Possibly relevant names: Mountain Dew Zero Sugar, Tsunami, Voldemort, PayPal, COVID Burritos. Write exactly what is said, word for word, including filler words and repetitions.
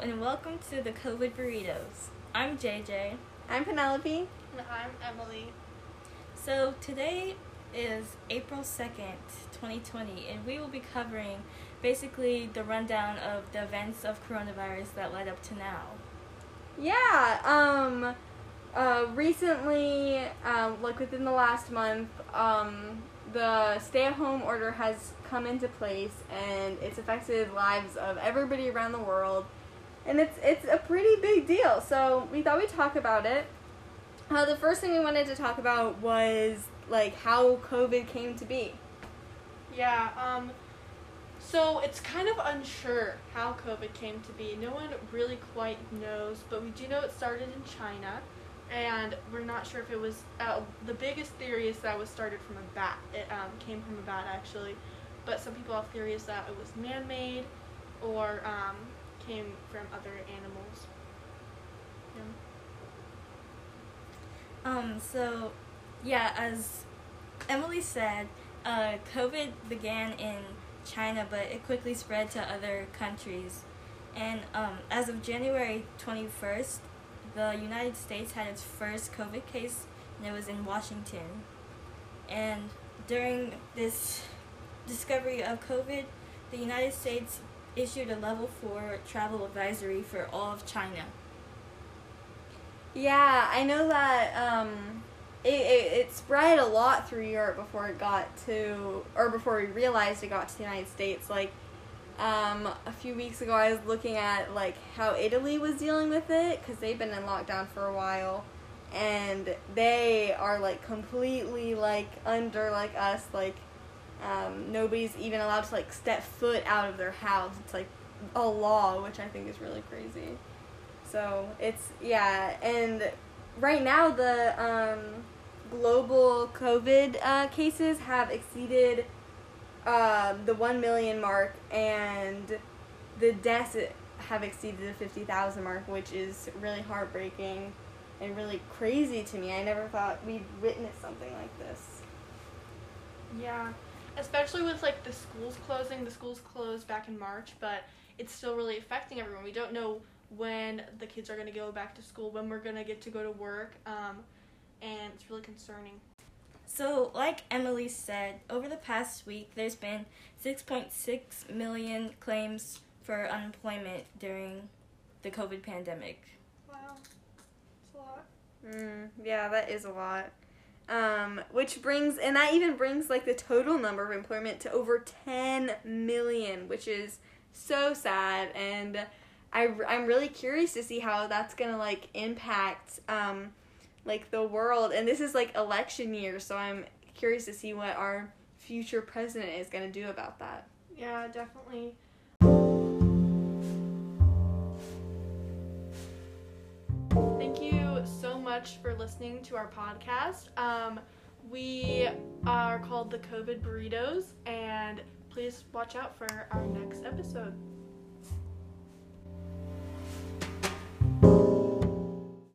Hello and welcome to the COVID Burritos. I'm J J. I'm Penelope. And I'm Emily. So today is April second, twenty twenty, and we will be covering basically the rundown of the events of coronavirus that led up to now. Yeah, um, uh, recently, uh, like within the last month, um, the stay-at-home order has come into place, and it's affected lives of everybody around the world, and it's it's a pretty big deal. So we thought we'd talk about it. Uh, the first thing we wanted to talk about was like how COVID came to be. Yeah. Um. So it's kind of unsure how COVID came to be. No one really quite knows, but we do know it started in China. And we're not sure if it was, uh, the biggest theory is that it was started from a bat. It um, came from a bat, actually. But some people have theories that it was man-made or um, came from other animals. Yeah. Um, so, yeah, as Emily said, uh, COVID began in China, but it quickly spread to other countries. And um, as of January twenty-first, the United States had its first COVID case, and it was in Washington. And during this discovery of COVID, the United States issued a level four travel advisory for all of China. Yeah, I know that um, it, it, it spread a lot through Europe before it got to, or before we realized it got to the United States. Like, Um, a few weeks ago, I was looking at, like, how Italy was dealing with it, because they've been in lockdown for a while, and they are, like, completely, like, under, like, us, like, um, nobody's even allowed to, like, step foot out of their house. It's, like, a law, which I think is really crazy. So, it's, yeah, and right now, the, um, global COVID, uh, cases have exceeded Um, the one million mark, and the deaths have exceeded the fifty thousand mark, which is really heartbreaking and really crazy to me. I never thought we'd witness something like this. Yeah, especially with, like, the schools closing. The schools closed back in March, but it's still really affecting everyone. We don't know when the kids are going to go back to school, when we're going to get to go to work, um, and it's really concerning. So, like Emily said, over the past week, there's been six point six million claims for unemployment during the COVID pandemic. Wow. That's a lot. Mm, yeah, that is a lot. Um, which brings, and that even brings, like, the total number of employment to over ten million, which is so sad. And I, I'm really curious to see how that's going to, like, impact, um... like, the world, and this is, like, election year, so I'm curious to see what our future president is going to do about that. Yeah, definitely. Thank you so much for listening to our podcast. Um, we are called the COVID Burritos, and please watch out for our next episode.